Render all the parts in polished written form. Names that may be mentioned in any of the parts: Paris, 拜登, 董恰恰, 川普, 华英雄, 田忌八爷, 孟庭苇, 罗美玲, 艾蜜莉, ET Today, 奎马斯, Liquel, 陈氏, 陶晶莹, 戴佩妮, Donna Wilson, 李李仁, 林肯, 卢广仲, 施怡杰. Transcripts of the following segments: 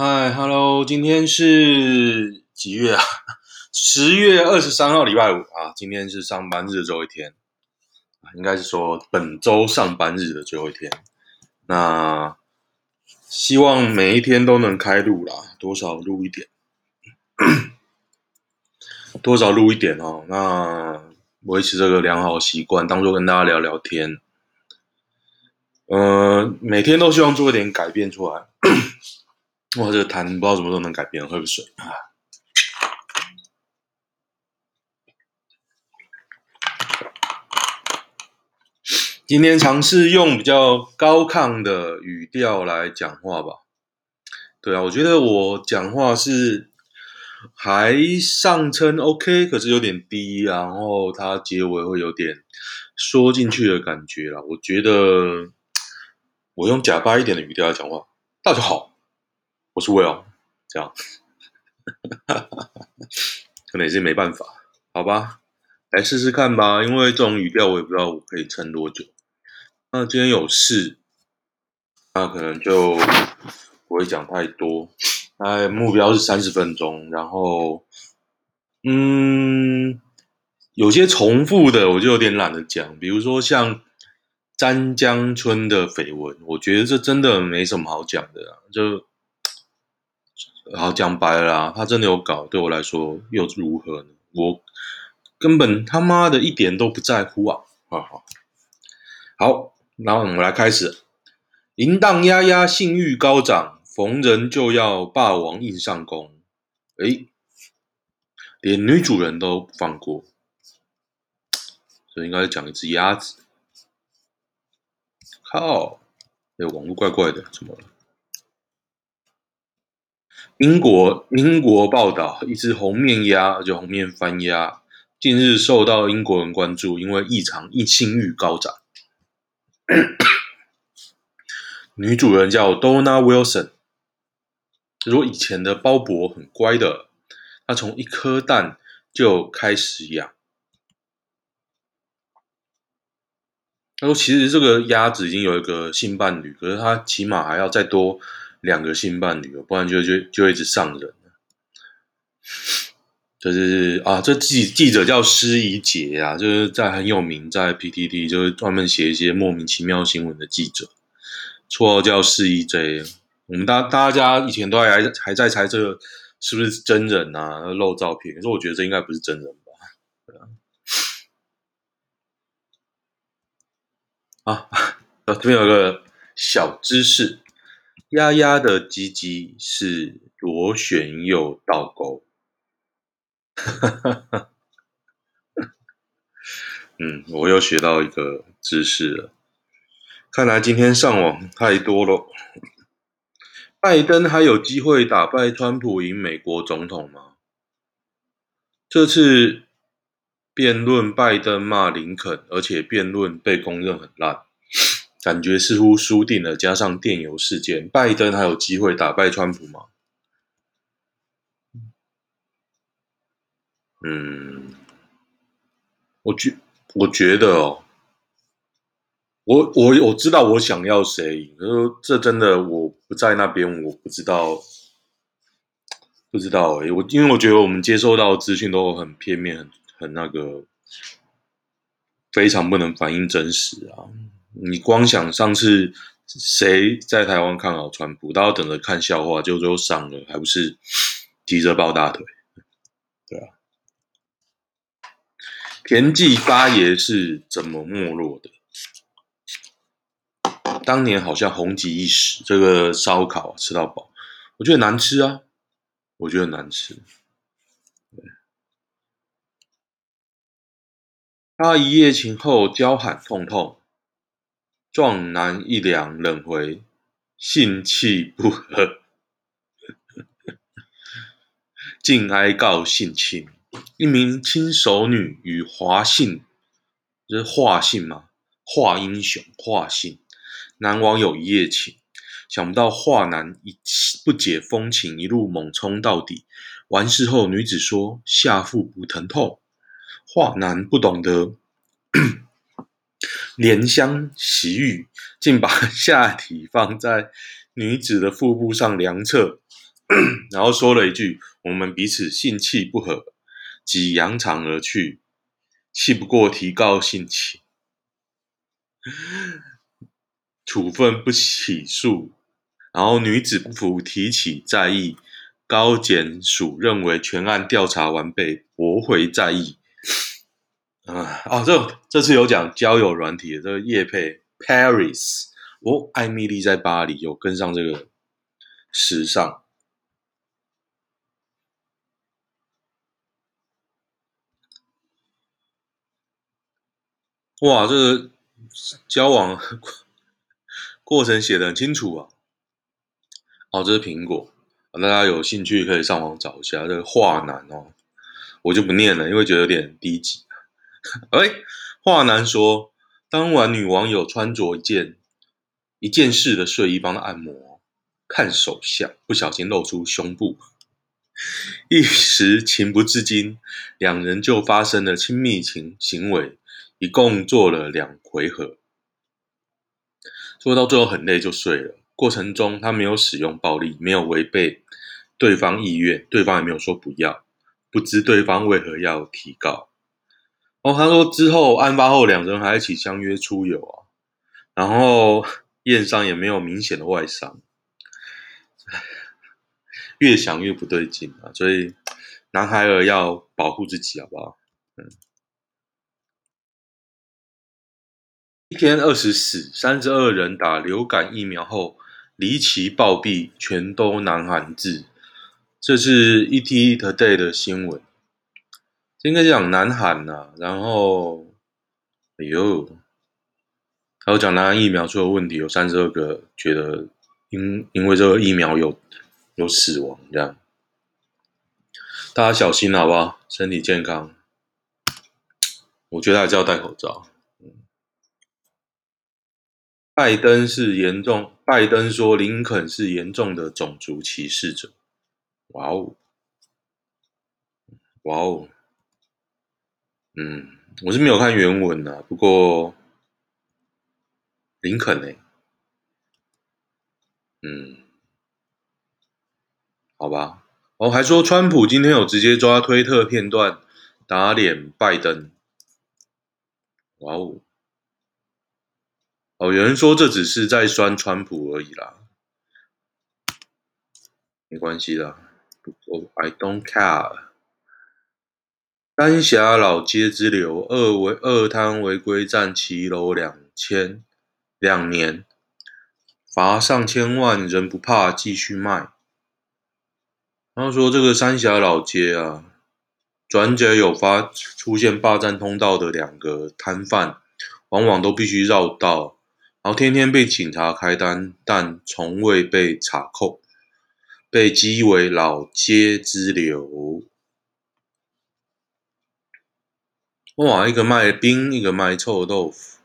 嗨 ，Hello， 今天是几月啊？10月23号礼拜五啊，今天是上班日的最后一天，应该是说本周上班日的最后一天。那希望每一天都能开录啦，多少录一点哦。那维持这个良好习惯，当作跟大家聊聊天。每天都希望做一点改变出来。哇，这个痰不知道什么时候能改变，喝个水啊！今天尝试用比较高亢的语调来讲话吧。对啊，我觉得我讲话是还上称 OK， 可是有点低，然后它结尾会有点缩进去的感觉啦。我觉得我用假掰一点的语调来讲话，大家好。我是 Will， 这样可能也是没办法，好吧，来试试看吧。因为这种语调我也不知道我可以撑多久。那今天有事，那可能就不会讲太多。那目标是30分钟，然后有些重复的我就有点懒得讲，比如说像詹江村的绯闻，我觉得这真的没什么好讲的啦，就。好讲白了啦，他真的有搞，对我来说又如何呢？我根本他妈的一点都不在乎啊！好，然后我们来开始。淫荡丫丫性欲高涨，逢人就要霸王硬上弓。诶，连女主人都不放过，所以应该是讲一只鸭子。靠！网络怪怪的，怎么了？英国报道，一只红面鸭，而且红面番鸭，近日受到英国人关注，因为异常性欲高涨。女主人叫 Donna Wilson， 如果以前的鲍勃很乖的，她从一颗蛋就开始养。她说，其实这个鸭子已经有一个性伴侣，可是她起码还要再多。2个性伴侣，不然就一直上人了。就是啊，这记者叫施怡杰啊，就是在很有名，在 PTT 就是专门写一些莫名其妙新闻的记者，绰号叫施怡杰。我们大家以前都还在猜这个是不是真人啊，漏照片。可是我觉得这应该不是真人吧？对啊，这边有一个小知识。鸭鸭的鸡鸡是左旋右倒钩，我又学到一个知识了。看来今天上网太多了。拜登还有机会打败川普赢美国总统吗？这次辩论拜登骂林肯，而且辩论被公认很烂。感觉似乎输定了，加上电邮事件，拜登还有机会打败川普吗？我觉得哦，我知道我想要谁赢，可是这真的我不在那边，我不知道欸，因为我觉得我们接收到的资讯都很片面，很那个，非常不能反映真实啊。你光想上次谁在台湾看好川普，大家等着看笑话，就最后上了，还不是急着抱大腿？对啊。田忌八爷是怎么没落的？当年好像红极一时，这个烧烤吃到饱，我觉得难吃啊，对。他一夜情后娇喊痛痛。壮男一两冷回，性气不合，竟哀告性侵。一名轻熟女与华姓，这是华姓吗？华英雄，华姓男网友一夜情，想不到华男不解风情，一路猛冲到底。完事后，女子说下腹部疼痛，华男不懂得。怜香惜玉，竟把下体放在女子的腹部上量测，然后说了一句：“我们彼此性气不合，即扬长而去，气不过提告性侵，处分不起诉。”然后女子不服，提起再议，高检署认为全案调查完备，驳回再议。这次有讲交友软体的这个业配 Paris， 艾蜜莉在巴黎有跟上这个时尚。哇，这个交往过程写得很清楚啊。这是苹果，大家有兴趣可以上网找一下。这个华南我就不念了，因为觉得有点低级。华南说，当晚女网友穿着一件式的睡衣帮她按摩，看手相，不小心露出胸部，一时情不自禁，两人就发生了亲密行为，一共做了2回合，做到最后很累就睡了。过程中他没有使用暴力，没有违背对方意愿，对方也没有说不要，不知对方为何要提告。他说之后案发后两人还一起相约出游然后验伤也没有明显的外伤。越想越不对劲所以男孩儿要保护自己好不好？一天20死，32人打流感疫苗后离奇暴毙，全都南韩制。这是 ET Today 的新闻。应该讲南韩然后还有讲南韩疫苗出了问题，有32个觉得因为这个疫苗有死亡这样。大家小心好不好？身体健康。我觉得还是要戴口罩。拜登说林肯是严重的种族歧视者。哇哦。我是没有看原文不过林肯好吧。还说川普今天有直接抓推特片段打脸拜登。哇哦。有人说这只是在酸川普而已啦，没关系啦 I don't care。 三峡老街之流二贪违规占骑楼2年，罚上千万，人不怕继续卖。他说这个三峡老街转角有出现霸占通道的2个摊贩，往往都必须绕道，然后天天被警察开单，但从未被查扣，被讥为老街之流。一个卖冰，一个卖臭豆腐。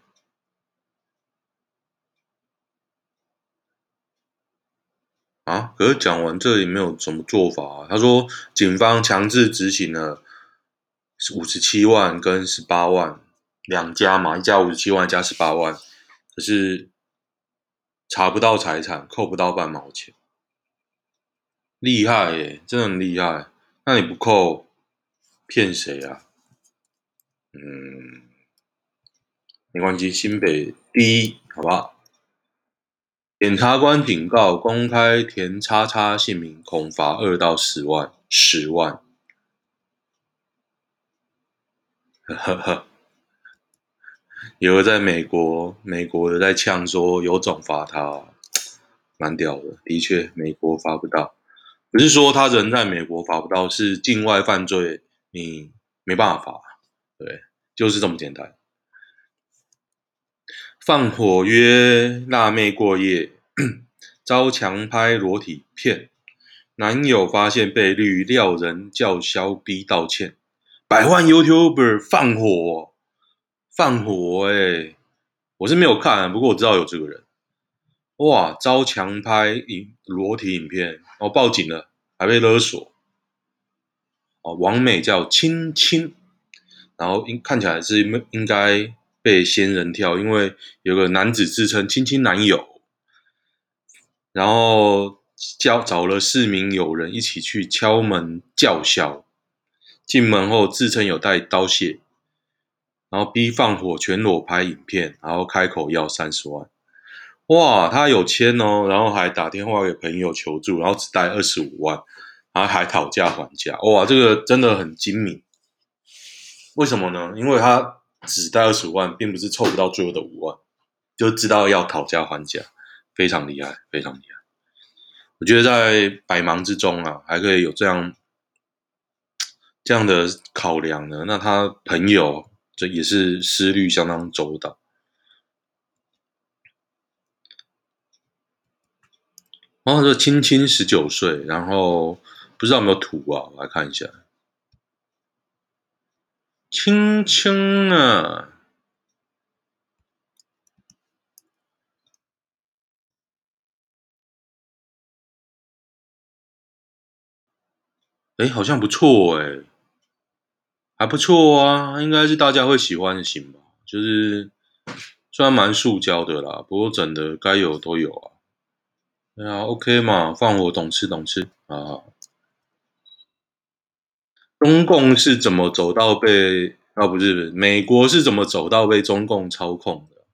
可是讲完这里没有什么做法。他说警方强制执行了57万跟18万两家嘛，一家57万，一家18万，可是查不到财产，扣不到半毛钱。厉害真的很厉害。那你不扣骗谁啊？没关系，新北第一好吧。检察官警告，公开填XX姓名恐罚2到10万，10万。有个在美国的在呛说有种罚他，蛮屌的。的确美国罚不到，不是说他人在美国罚不到，是境外犯罪你没办法罚。对，就是这么简单。放火约辣妹过夜，遭强拍裸体片，男友发现被绿料人叫嚣逼道歉，100万 YouTuber 放火。我是没有看不过我知道有这个人。遭强拍裸体影片，报警了，还被勒索。网美叫亲亲，然后看起来是应该被仙人跳，因为有个男子自称亲亲男友，然后找了4名友人一起去敲门叫嚣，进门后自称有带刀械，然后逼放火全裸拍影片，然后开口要30万。哇，他有钱哦，然后还打电话给朋友求助，然后只带25万，然后还讨价还价。哇，这个真的很精明。为什么呢？因为他只带25万，并不是凑不到最后的5万，就知道要讨价还价，非常厉害，非常厉害。我觉得在百忙之中啊，还可以有这样的考量呢，那他朋友这也是思虑相当周到。然后这青青19岁，然后不知道有没有图啊，我来看一下。青青啊，好像不错还不错啊，应该是大家会喜欢的型吧。就是虽然蛮塑胶的啦，不过整的该有都有啊。对啊 ，OK 嘛，放火懂吃啊。中共是怎么走到被不是美国是怎么走到被中共操控的？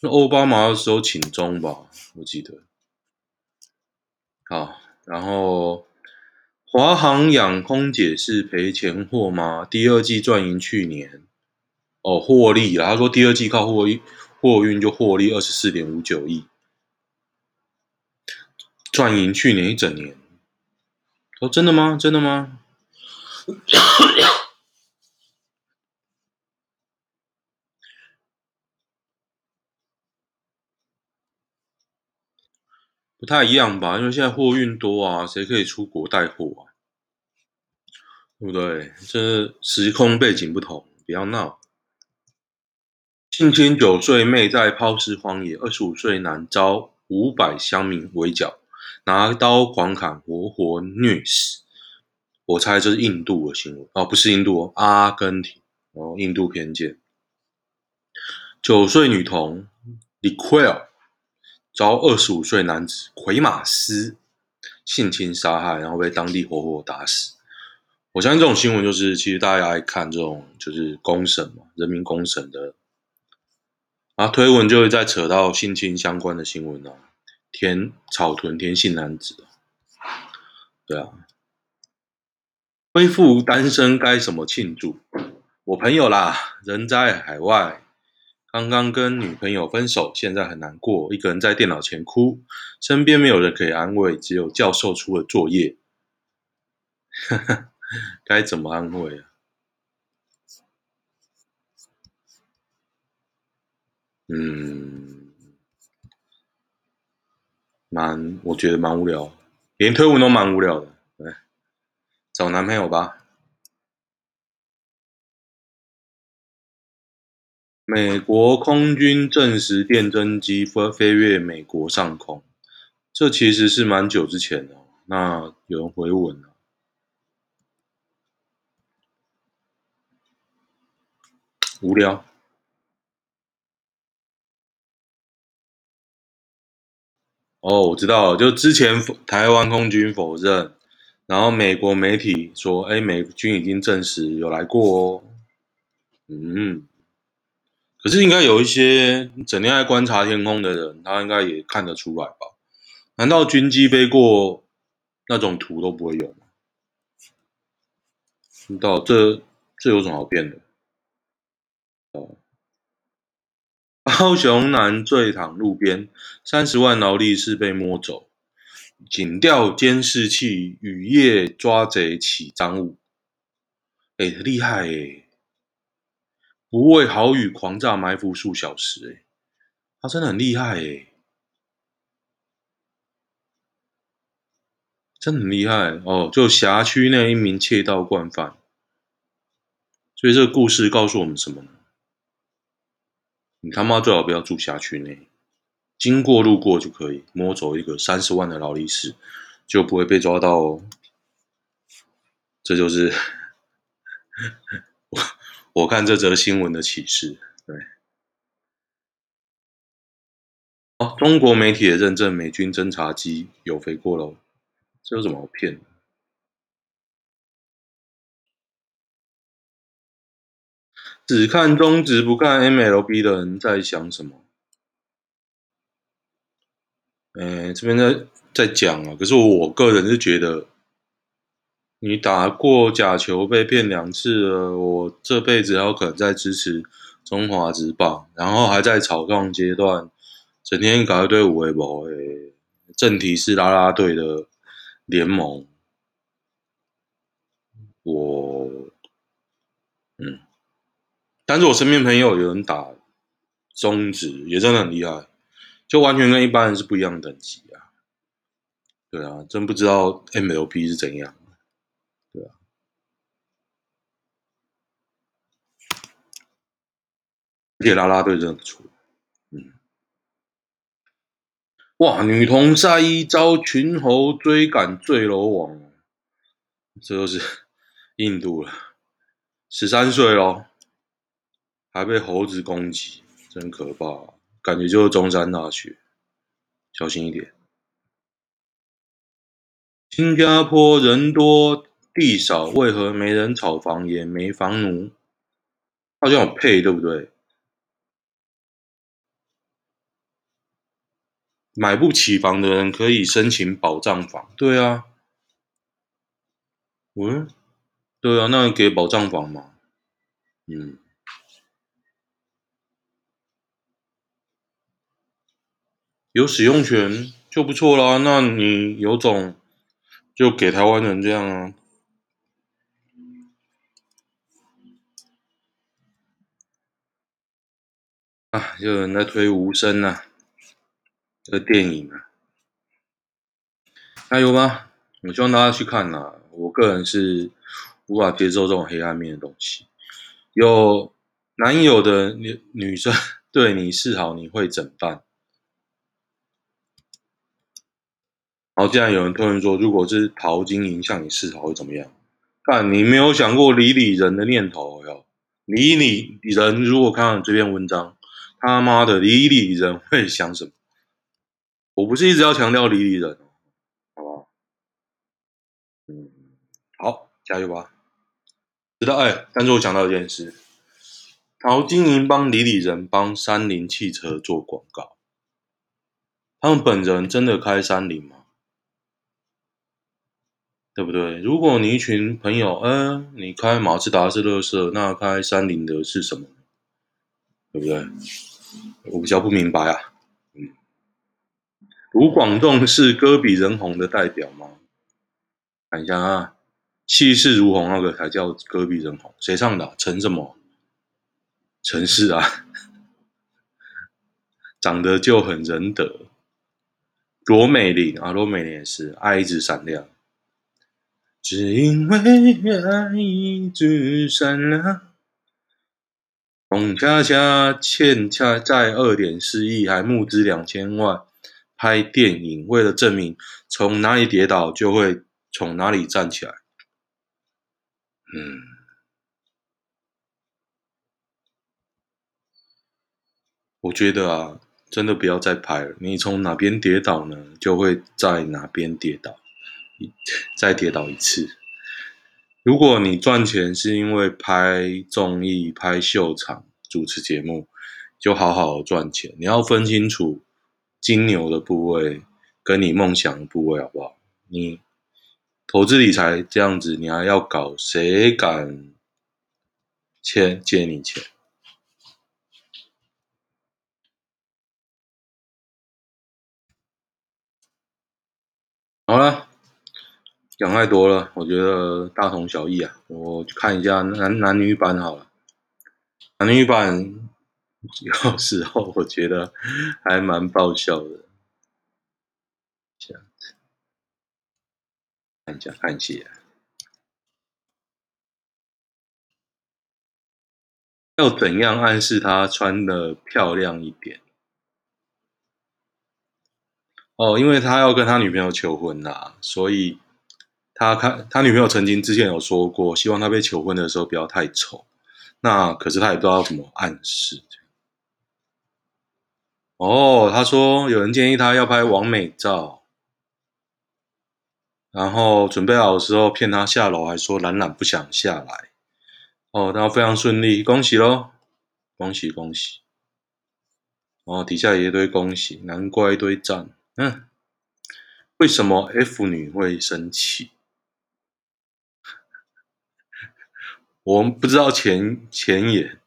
是奥巴马的时候请中吧，我记得。好，然后。华航养空姐是赔钱货吗？第二季赚赢去年，获利啦。他说第二季靠货运就获利 24.59 亿，赚赢去年一整年。哦，真的吗？真的吗？不太一样吧，因为现在货运多啊，谁可以出国带货啊？对不对？这时空背景不同，不要闹。近亲9岁妹在抛尸荒野，25岁男遭500乡民围剿，拿刀狂砍，活虐死。我猜这是印度的新闻哦，不是印度，阿根廷哦，印度偏见。9岁女童 Liquel遭25岁男子奎马斯性侵杀害，然后被当地活活打死。我相信这种新闻就是，其实大家爱看这种就是公审嘛，人民公审的。啊，推文就会再扯到性侵相关的新闻啊，草屯姓男子，对啊，恢复单身该怎么庆祝？我朋友啦，人在海外。刚刚跟女朋友分手，现在很难过，一个人在电脑前哭，身边没有人可以安慰，只有教授出的作业。该怎么安慰啊？我觉得蛮无聊，连推文都蛮无聊的。对，找男朋友吧。美国空军证实电侦机飞越美国上空，这其实是蛮久之前的。那有人回文了，无聊。我知道了，就之前台湾空军否认，然后美国媒体说，美军已经证实有来过。可是应该有一些整天爱观察天空的人，他应该也看得出来吧？难道军机飞过那种图都不会有吗？不知道，这有什么好变的？高雄男醉躺路边，30万劳力士被摸走，警调监视器雨夜抓贼起赃物。厉害不畏豪雨狂炸埋伏数小时他真的很厉害真的很厉害就辖区内一名窃盗惯犯。所以这个故事告诉我们什么呢？你他妈最好不要住辖区内，经过路过就可以摸走一个30万的劳力士，就不会被抓到这就是我看这则新闻的启示，对。中国媒体也认证美军侦察机有飞过喽，这有什么好骗的？只看中职不看 MLB 的人在想什么？这边在讲啊，可是我个人是觉得，你打过假球被骗2次了，我这辈子还有可能在支持中华职棒，然后还在草创阶段。整天搞一堆五维博诶，正题是拉拉队的联盟，但是我身边朋友有人打中职也真的很厉害，就完全跟一般人是不一样的等级啊。对啊，真不知道 MLB 是怎样的。对啊。而且拉拉队真的不错。哇！女童赛衣遭群猴追赶坠楼亡，这就是印度了。13岁咯，还被猴子攻击，真可怕啊！感觉就是中山大学，小心一点。新加坡人多地少，为何没人炒房也没房奴？好像有配对不对？买不起房的人可以申请保障房，对啊，对啊，那你给保障房嘛，有使用权就不错啦，那你有种就给台湾人这样啊，有人在推无声啊。这个电影啊，加油吧！我希望大家去看啦。我个人是无法接受这种黑暗面的东西。有男友的女生对你示好，你会怎么办？然后，竟然有人推论说，如果是陶晶莹向你示好会怎么样？但你没有想过李李仁的念头哟。李李仁如果看到你这篇文章，他妈的李李仁会想什么？我不是一直要强调李李仁，好不好？好，加油吧！知道但是我想到一件事，陶晶莹帮李李仁帮30汽车做广告，他们本人真的开30吗？对不对？如果你一群朋友，你开马自达是垃圾，那开30的是什么？对不对？我比较不明白啊。卢广仲是歌比人红的代表吗？看一下啊，气势如虹那个才叫歌比人红。谁唱的啊？陈什么？陈氏啊，长得就很仁德。罗美玲啊，罗美玲也是，爱一直闪亮。只因为爱一直闪亮。董恰恰欠下债2.4亿，还募资2000万。拍电影，为了证明从哪里跌倒就会从哪里站起来。我觉得啊，真的不要再拍了。你从哪边跌倒呢，就会在哪边跌倒，再跌倒1次。如果你赚钱是因为拍综艺、拍秀场、主持节目，就好好赚钱。你要分清楚。金牛的部位跟你梦想的部位好不好？你投资理财这样子，你还要搞，谁敢借你钱？好了，讲太多了，我觉得大同小异啊。我看一下男女版好了，男女版。有时候我觉得还蛮爆笑的，这样子，看一下，要怎样暗示她穿得漂亮一点？因为他要跟他女朋友求婚啦，所以他女朋友曾经之前有说过，希望他被求婚的时候不要太丑。那可是他也不知道要怎么暗示。哦，他说有人建议他要拍完美照，然后准备好的时候骗他下楼，还说懒懒不想下来。哦，然后非常顺利，恭喜咯，恭喜恭喜。然后底下也一堆恭喜，难怪一堆赞。嗯，为什么 F 女会生气？我们不知道前言，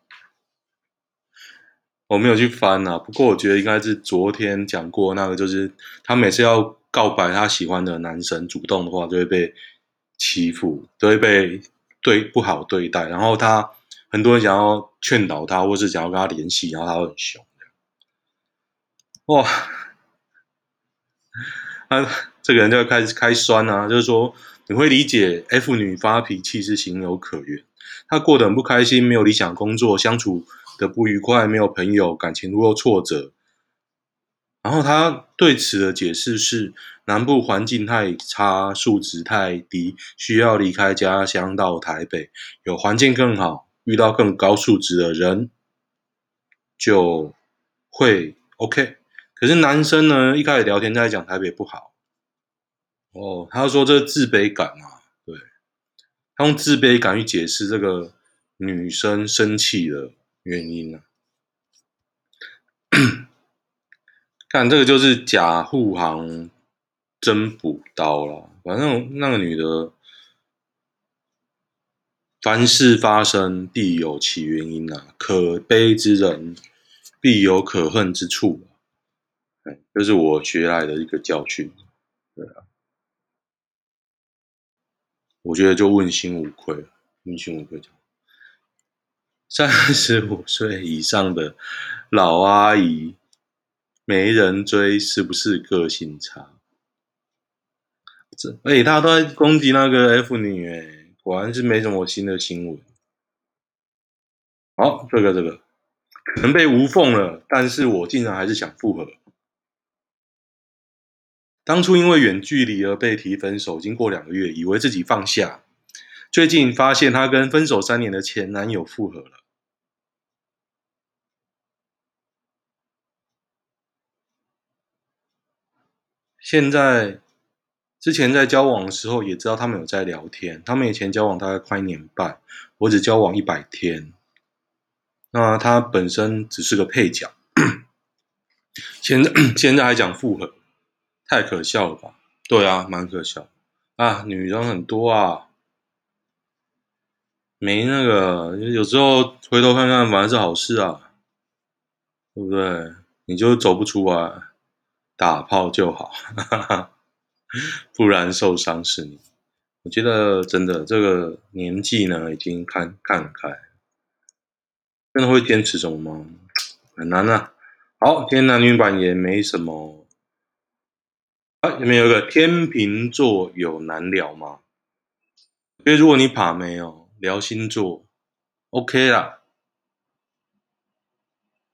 我没有去翻啊。不过我觉得应该是昨天讲过那个，就是他每次要告白他喜欢的男生，主动的话就会被欺负，就会被不好对待。然后他很多人想要劝导他，或是想要跟他联系，然后他会很凶。哇，他这个人就会开酸啊，就是说你会理解 F 女发脾气是情有可原。他过得很不开心，没有理想工作，相处的不愉快，没有朋友，感情落入挫折。然后他对此的解释是，南部环境太差，素质太低，需要离开家乡到台北，有环境更好，遇到更高素质的人，就会 OK。可是男生呢，一开始聊天在讲台北不好，哦，他说这是自卑感啊。他用自卑感去解释这个女生生气的原因啊。看这个就是假护航真补刀啦，反正那个女的凡事发生必有其原因啊，可悲之人必有可恨之处啊，这是我学来的一个教训。对啊，我觉得就问心无愧了，问心无愧。35岁以上的老阿姨没人追，是不是个性差？欸，他都在攻击那个 F 女，欸，果然是没什么新的新闻。好，这个可能被无缝了，但是我竟然还是想复合。当初因为远距离而被提分手，已经过2个月，以为自己放下。最近发现她跟分手3年的前男友复合了。现在，之前在交往的时候也知道他们有在聊天，他们以前交往大概快1年半，我只交往100天。那他本身只是个配角，现在还讲复合。太可笑了吧？对啊，蛮可笑啊！女人很多啊，没那个，有时候回头看看反而是好事啊，对不对？你就走不出来，打炮就好，不然受伤是你。我觉得真的这个年纪呢，已经看开，真的会坚持什么吗？很难啊。好，今天男女版也没什么。啊，你们有一个天秤座有难聊吗？因为如果你怕没有聊星座 OK 啦，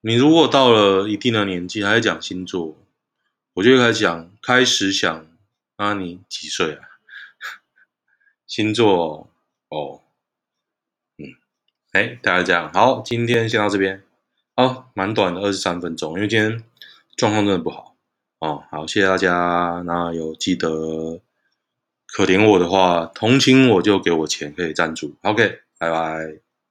你如果到了一定的年纪还在讲星座，我就开始想啊，你几岁啊？星座哦，大概这样。好，今天先到这边，好，蛮短的23分钟，因为今天状况真的不好。哦，好，谢谢大家。那有记得可怜我的话，同情我就给我钱，可以赞助。OK， 拜拜。